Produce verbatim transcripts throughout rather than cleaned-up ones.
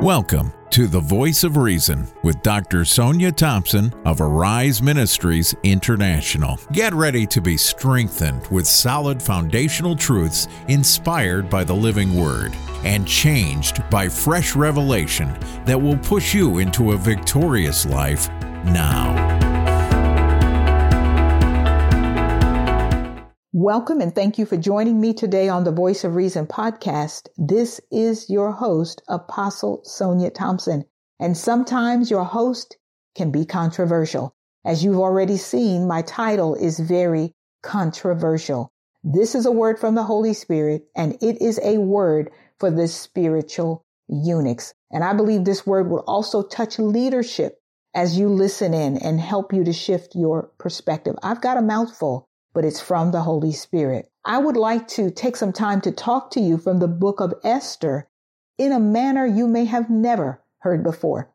Welcome to The Voice of Reason with Doctor Sonia Thompson of Arise Ministries International. Get ready to be strengthened with solid foundational truths inspired by the living Word and changed by fresh revelation that will push you into a victorious life now. Welcome and thank you for joining me today on the Voice of Reason podcast. This is your host, Apostle Sonia Thompson, and sometimes your host can be controversial. As you've already seen, my title is very controversial. This is a word from the Holy Spirit, and it is a word for the spiritual eunuchs. And I believe this word will also touch leadership as you listen in and help you to shift your perspective. I've got a mouthful, but it's from the Holy Spirit. I would like to take some time to talk to you from the book of Esther in a manner you may have never heard before.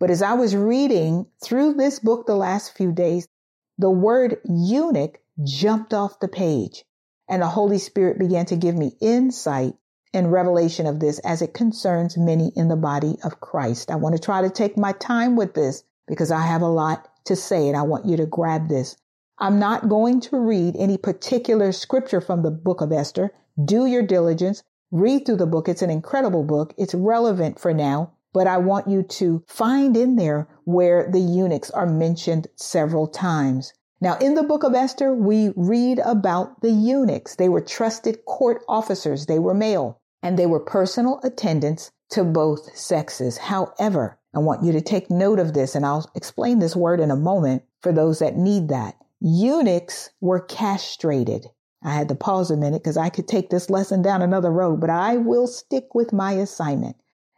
But as I was reading through this book the last few days, the word eunuch jumped off the page, and the Holy Spirit began to give me insight and revelation of this as it concerns many in the body of Christ. I want to try to take my time with this because I have a lot to say, and I want you to grab this. I'm not going to read any particular scripture from the book of Esther. Do your diligence. Read through the book. It's an incredible book. It's relevant for now, but I want you to find in there where the eunuchs are mentioned several times. Now, in the book of Esther, we read about the eunuchs. They were trusted court officers. They were male, and they were personal attendants to both sexes. However, I want you to take note of this, and I'll explain this word in a moment for those that need that. Eunuchs were castrated. I had to pause a minute because I could take this lesson down another road, but I will stick with my assignment.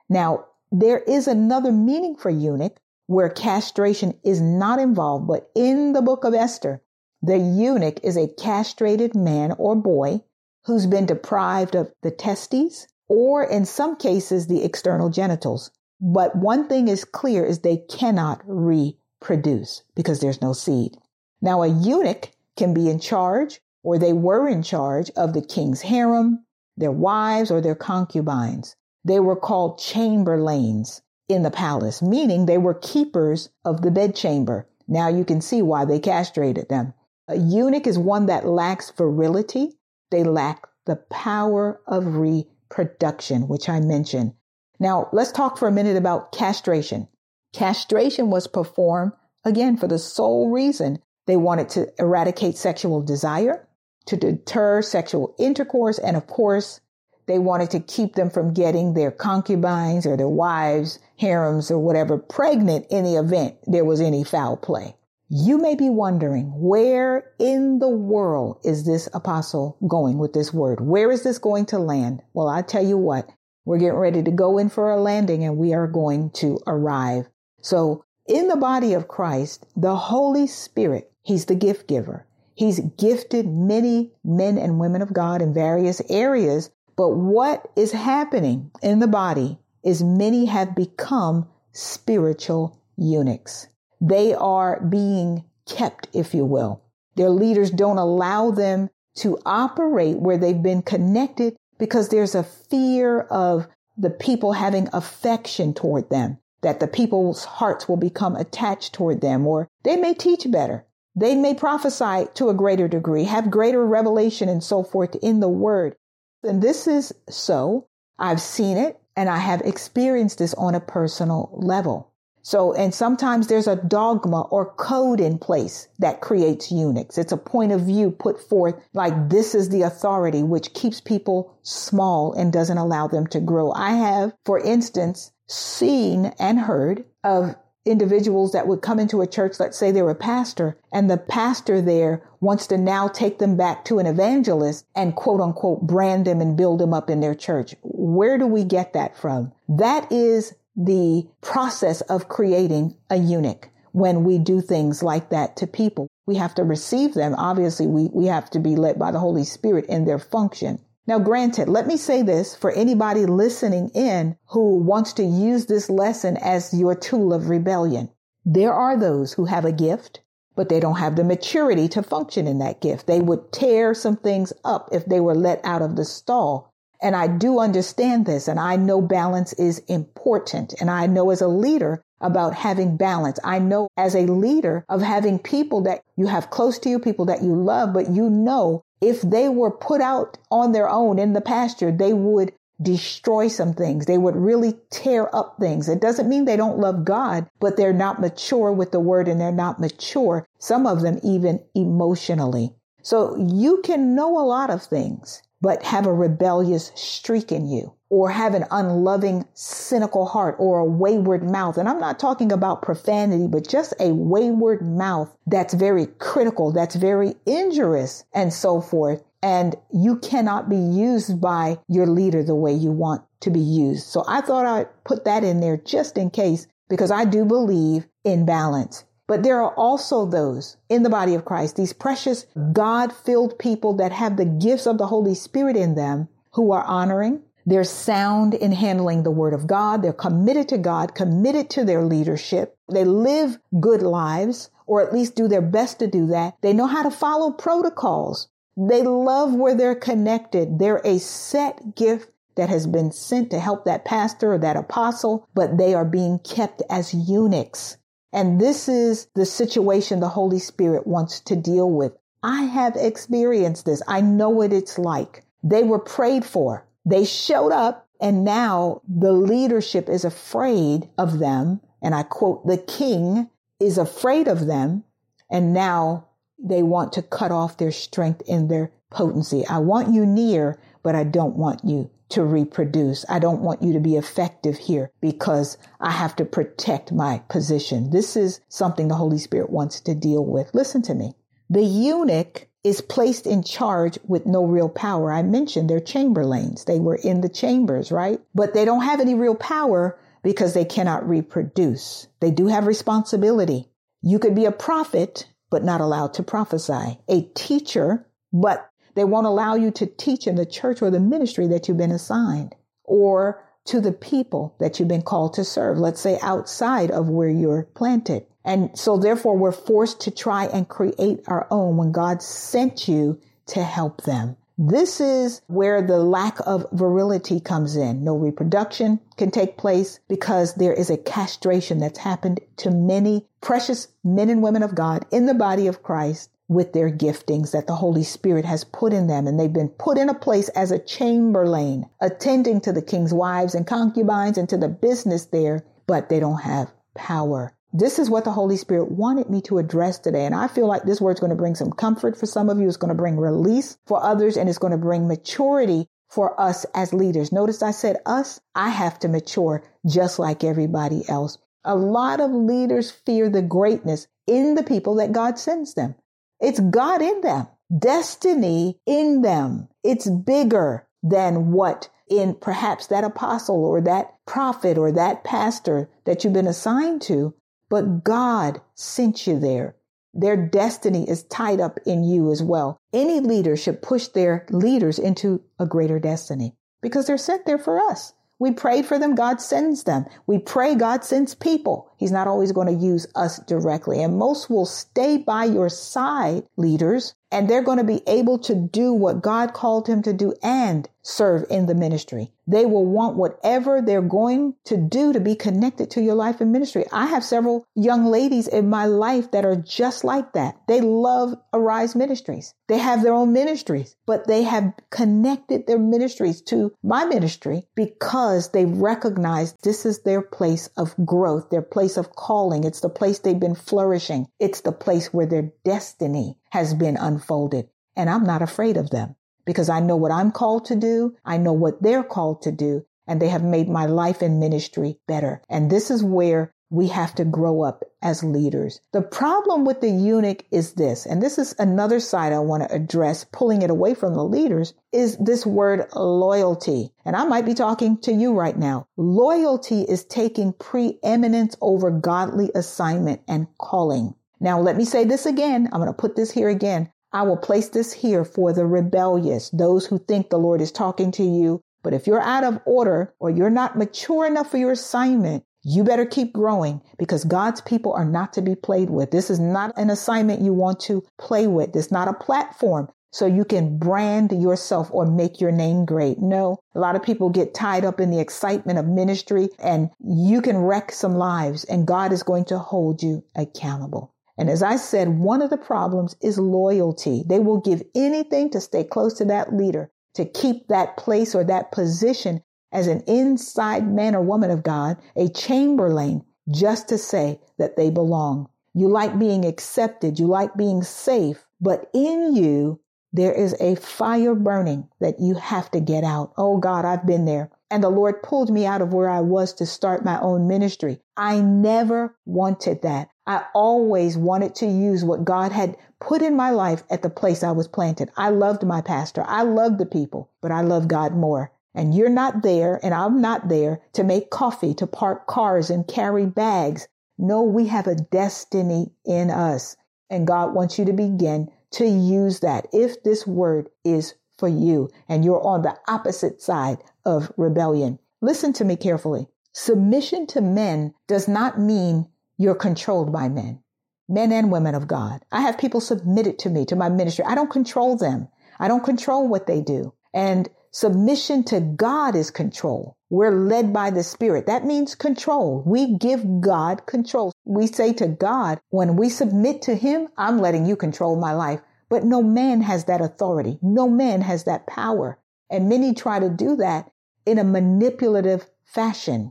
Now, there is another meaning for eunuch where castration is not involved, but in the book of Esther, the eunuch is a castrated man or boy who's been deprived of the testes or, in some cases, the external genitals. But one thing is clear is they cannot reproduce because there's no seed. Now, a eunuch can be in charge, or they were in charge, of the king's harem, their wives, or their concubines. They were called chamberlains in the palace, meaning they were keepers of the bedchamber. Now you can see why they castrated them. A eunuch is one that lacks virility. They lack the power of reproduction, which I mentioned. Now, let's talk for a minute about castration. Castration was performed, again, for the sole reason they wanted to eradicate sexual desire, to deter sexual intercourse, and of course, they wanted to keep them from getting their concubines or their wives, harems, or whatever pregnant in the event there was any foul play. You may be wondering, where in the world is this apostle going with this word? Where is this going to land? Well, I tell you what, we're getting ready to go in for a landing, and we are going to arrive. So in the body of Christ, the Holy Spirit, he's the gift giver. He's gifted many men and women of God in various areas. But what is happening in the body is many have become spiritual eunuchs. They are being kept, if you will. Their leaders don't allow them to operate where they've been connected because there's a fear of the people having affection toward them, that the people's hearts will become attached toward them, or they may teach better. They may prophesy to a greater degree, have greater revelation and so forth in the word. And this is so. I've seen it, and I have experienced this on a personal level. So, and sometimes there's a dogma or code in place that creates eunuchs. It's a point of view put forth like this is the authority, which keeps people small and doesn't allow them to grow. I have, for instance, seen and heard of individuals that would come into a church, let's say they're a pastor, and the pastor there wants to now take them back to an evangelist and quote unquote brand them and build them up in their church. Where do we get that from? That is the process of creating a eunuch when we do things like that to people. We have to receive them. Obviously, we, we have to be led by the Holy Spirit in their function. Now, granted, let me say this for anybody listening in who wants to use this lesson as your tool of rebellion. There are those who have a gift, but they don't have the maturity to function in that gift. They would tear some things up if they were let out of the stall. And I do understand this, and I know balance is important. And I know as a leader about having balance. I know as a leader of having people that you have close to you, people that you love, but you know if they were put out on their own in the pasture, they would destroy some things. They would really tear up things. It doesn't mean they don't love God, but they're not mature with the word and they're not mature, some of them even emotionally. So you can know a lot of things, but have a rebellious streak in you, or have an unloving, cynical heart, or a wayward mouth. And I'm not talking about profanity, but just a wayward mouth that's very critical, that's very injurious, and so forth. And you cannot be used by your leader the way you want to be used. So I thought I'd put that in there just in case, because I do believe in balance. But there are also those in the body of Christ, these precious God-filled people that have the gifts of the Holy Spirit in them, who are honoring. They're sound in handling the word of God. They're committed to God, committed to their leadership. They live good lives, or at least do their best to do that. They know how to follow protocols. They love where they're connected. They're a set gift that has been sent to help that pastor or that apostle, but they are being kept as eunuchs. And this is the situation the Holy Spirit wants to deal with. I have experienced this. I know what it's like. They were prayed for. They showed up, and now the leadership is afraid of them. And I quote, the king is afraid of them. And now they want to cut off their strength and their potency. I want you near, but I don't want you to reproduce. I don't want you to be effective here because I have to protect my position. This is something the Holy Spirit wants to deal with. Listen to me. The eunuch is placed in charge with no real power. I mentioned they're chamberlains. They were in the chambers, right? But they don't have any real power because they cannot reproduce. They do have responsibility. You could be a prophet, but not allowed to prophesy. A teacher, but they won't allow you to teach in the church or the ministry that you've been assigned, or to the people that you've been called to serve, let's say outside of where you're planted. And so therefore, we're forced to try and create our own when God sent you to help them. This is where the lack of virility comes in. No reproduction can take place because there is a castration that's happened to many precious men and women of God in the body of Christ with their giftings that the Holy Spirit has put in them. And they've been put in a place as a chamberlain, attending to the king's wives and concubines and to the business there, but they don't have power. This is what the Holy Spirit wanted me to address today. And I feel like this word's going to bring some comfort for some of you. It's going to bring release for others, and it's going to bring maturity for us as leaders. Notice I said us. I have to mature just like everybody else. A lot of leaders fear the greatness in the people that God sends them. It's God in them, destiny in them. It's bigger than what in perhaps that apostle or that prophet or that pastor that you've been assigned to. But God sent you there. Their destiny is tied up in you as well. Any leader should push their leaders into a greater destiny because they're sent there for us. We prayed for them. God sends them. We pray. God sends people. He's not always going to use us directly. And most will stay by your side, leaders, and they're going to be able to do what God called him to do and serve in the ministry. They will want whatever they're going to do to be connected to your life and ministry. I have several young ladies in my life that are just like that. They love Arise Ministries. They have their own ministries, but they have connected their ministries to my ministry because they recognize this is their place of growth, their place of calling. It's the place they've been flourishing. It's the place where their destiny has been unfolded. And I'm not afraid of them because I know what I'm called to do. I know what they're called to do, and they have made my life and ministry better. And this is where we have to grow up as leaders. The problem with the eunuch is this, and this is another side I want to address, pulling it away from the leaders, is this word loyalty. And I might be talking to you right now. Loyalty is taking preeminence over godly assignment and calling. Now, let me say this again. I'm going to put this here again. I will place this here for the rebellious, those who think the Lord is talking to you. But if you're out of order or you're not mature enough for your assignment, you better keep growing because God's people are not to be played with. This is not an assignment you want to play with. It's not a platform. so you can brand yourself or make your name great. No, a lot of people get tied up in the excitement of ministry, and you can wreck some lives, and God is going to hold you accountable. And as I said, one of the problems is loyalty. They will give anything to stay close to that leader, to keep that place or that position as an inside man or woman of God, a chamberlain, just to say that they belong. You like being accepted. You like being safe. But in you, there is a fire burning that you have to get out. Oh God, I've been there. And the Lord pulled me out of where I was to start my own ministry. I never wanted that. I always wanted to use what God had put in my life at the place I was planted. I loved my pastor. I loved the people, but I love God more. And you're not there, and I'm not there to make coffee, to park cars and carry bags. No, we have a destiny in us. And God wants you to begin to use that if this word is for you and you're on the opposite side of rebellion. Listen to me carefully. Submission to men does not mean you're controlled by men, men and women of God. I have people submitted to me, to my ministry. I don't control them. I don't control what they do. And submission to God is control. We're led by the Spirit. That means control. We give God control. We say to God, when we submit to Him, I'm letting you control my life. But no man has that authority. No man has that power. And many try to do that in a manipulative fashion.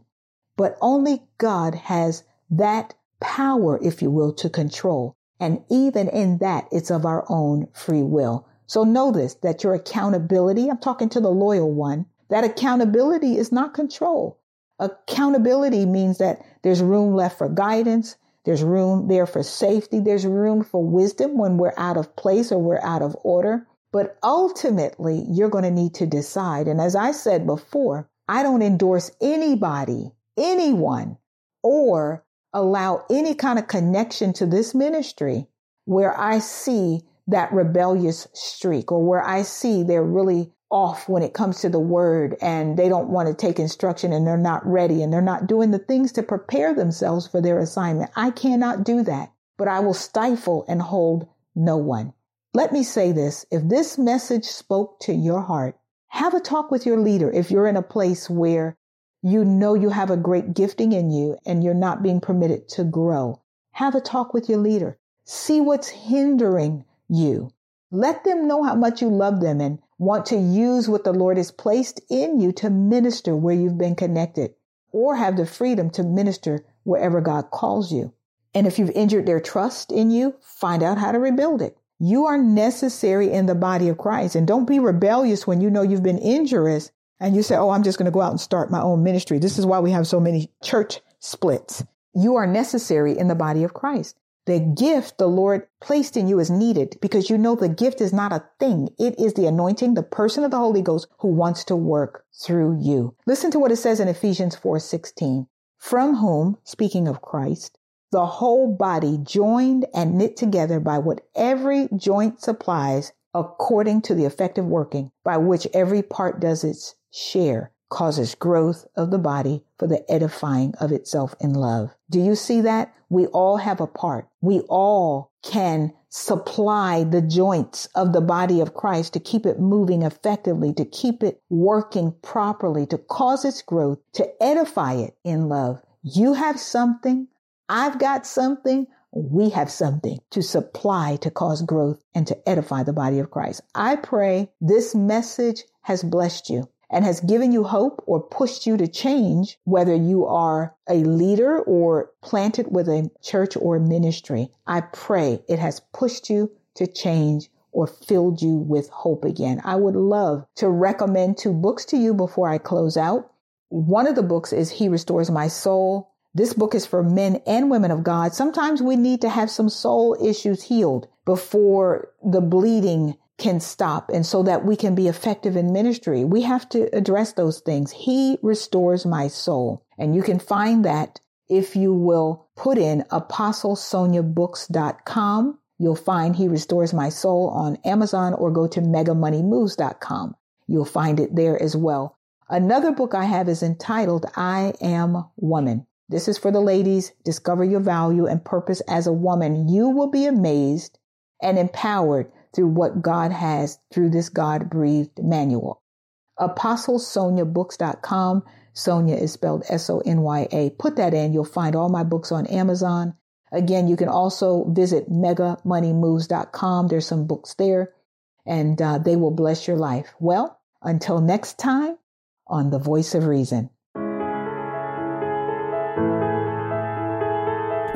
But only God has that power, if you will, to control. And even in that, it's of our own free will. So know this, that your accountability, I'm talking to the loyal one, that accountability is not control. Accountability means that there's room left for guidance. There's room there for safety. There's room for wisdom when we're out of place or we're out of order. But ultimately, you're going to need to decide. And as I said before, I don't endorse anybody, anyone, or allow any kind of connection to this ministry where I see that rebellious streak or where I see they're really off when it comes to the word and they don't want to take instruction and they're not ready and they're not doing the things to prepare themselves for their assignment. I cannot do that, but I will stifle and hold no one. Let me say this. If this message spoke to your heart, have a talk with your leader. If you're in a place where you know you have a great gifting in you and you're not being permitted to grow, have a talk with your leader. See what's hindering you. Let them know how much you love them and want to use what the Lord has placed in you to minister where you've been connected or have the freedom to minister wherever God calls you. And if you've injured their trust in you, find out how to rebuild it. You are necessary in the body of Christ, and don't be rebellious when you know you've been injurious and you say, oh, I'm just going to go out and start my own ministry. This is why we have so many church splits. You are necessary in the body of Christ. The gift the Lord placed in you is needed because you know the gift is not a thing. It is the anointing, the person of the Holy Ghost who wants to work through you. Listen to what it says in Ephesians four sixteen. From whom, speaking of Christ, the whole body joined and knit together by what every joint supplies according to the effective working by which every part does its share, causes growth of the body for the edifying of itself in love. Do you see that? We all have a part. We all can supply the joints of the body of Christ to keep it moving effectively, to keep it working properly, to cause its growth, to edify it in love. You have something. I've got something. We have something to supply to cause growth and to edify the body of Christ. I pray this message has blessed you and has given you hope or pushed you to change, whether you are a leader or planted with a church or ministry. I pray it has pushed you to change or filled you with hope again. I would love to recommend two books to you before I close out. One of the books is He Restores My Soul. This book is for men and women of God. Sometimes we need to have some soul issues healed before the bleeding can stop, and so that we can be effective in ministry, we have to address those things. He Restores My Soul. And you can find that if you will put in Apostle Sonia Books dot com. You'll find He Restores My Soul on Amazon, or go to Mega Money Moves dot com. You'll find it there as well. Another book I have is entitled I Am Woman. This is for the ladies. Discover your value and purpose as a woman. You will be amazed and empowered through what God has through this God-breathed manual. Apostle Sonia Books dot com. Sonia is spelled S O N Y A. Put that in. You'll find all my books on Amazon. Again, you can also visit Mega Money Moves dot com. There's some books there, and uh, they will bless your life. Well, until next time on The Voice of Reason.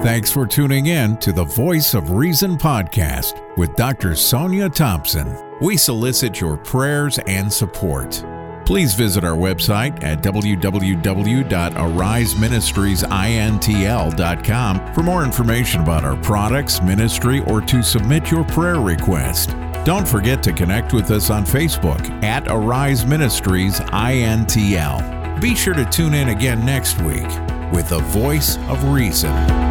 Thanks for tuning in to the Voice of Reason podcast with Doctor Sonia Thompson. We solicit your prayers and support. Please visit our website at w w w dot arise ministries intl dot com for more information about our products, ministry, or to submit your prayer request. Don't forget to connect with us on Facebook at Arise Ministries I N T L. Be sure to tune in again next week with the Voice of Reason.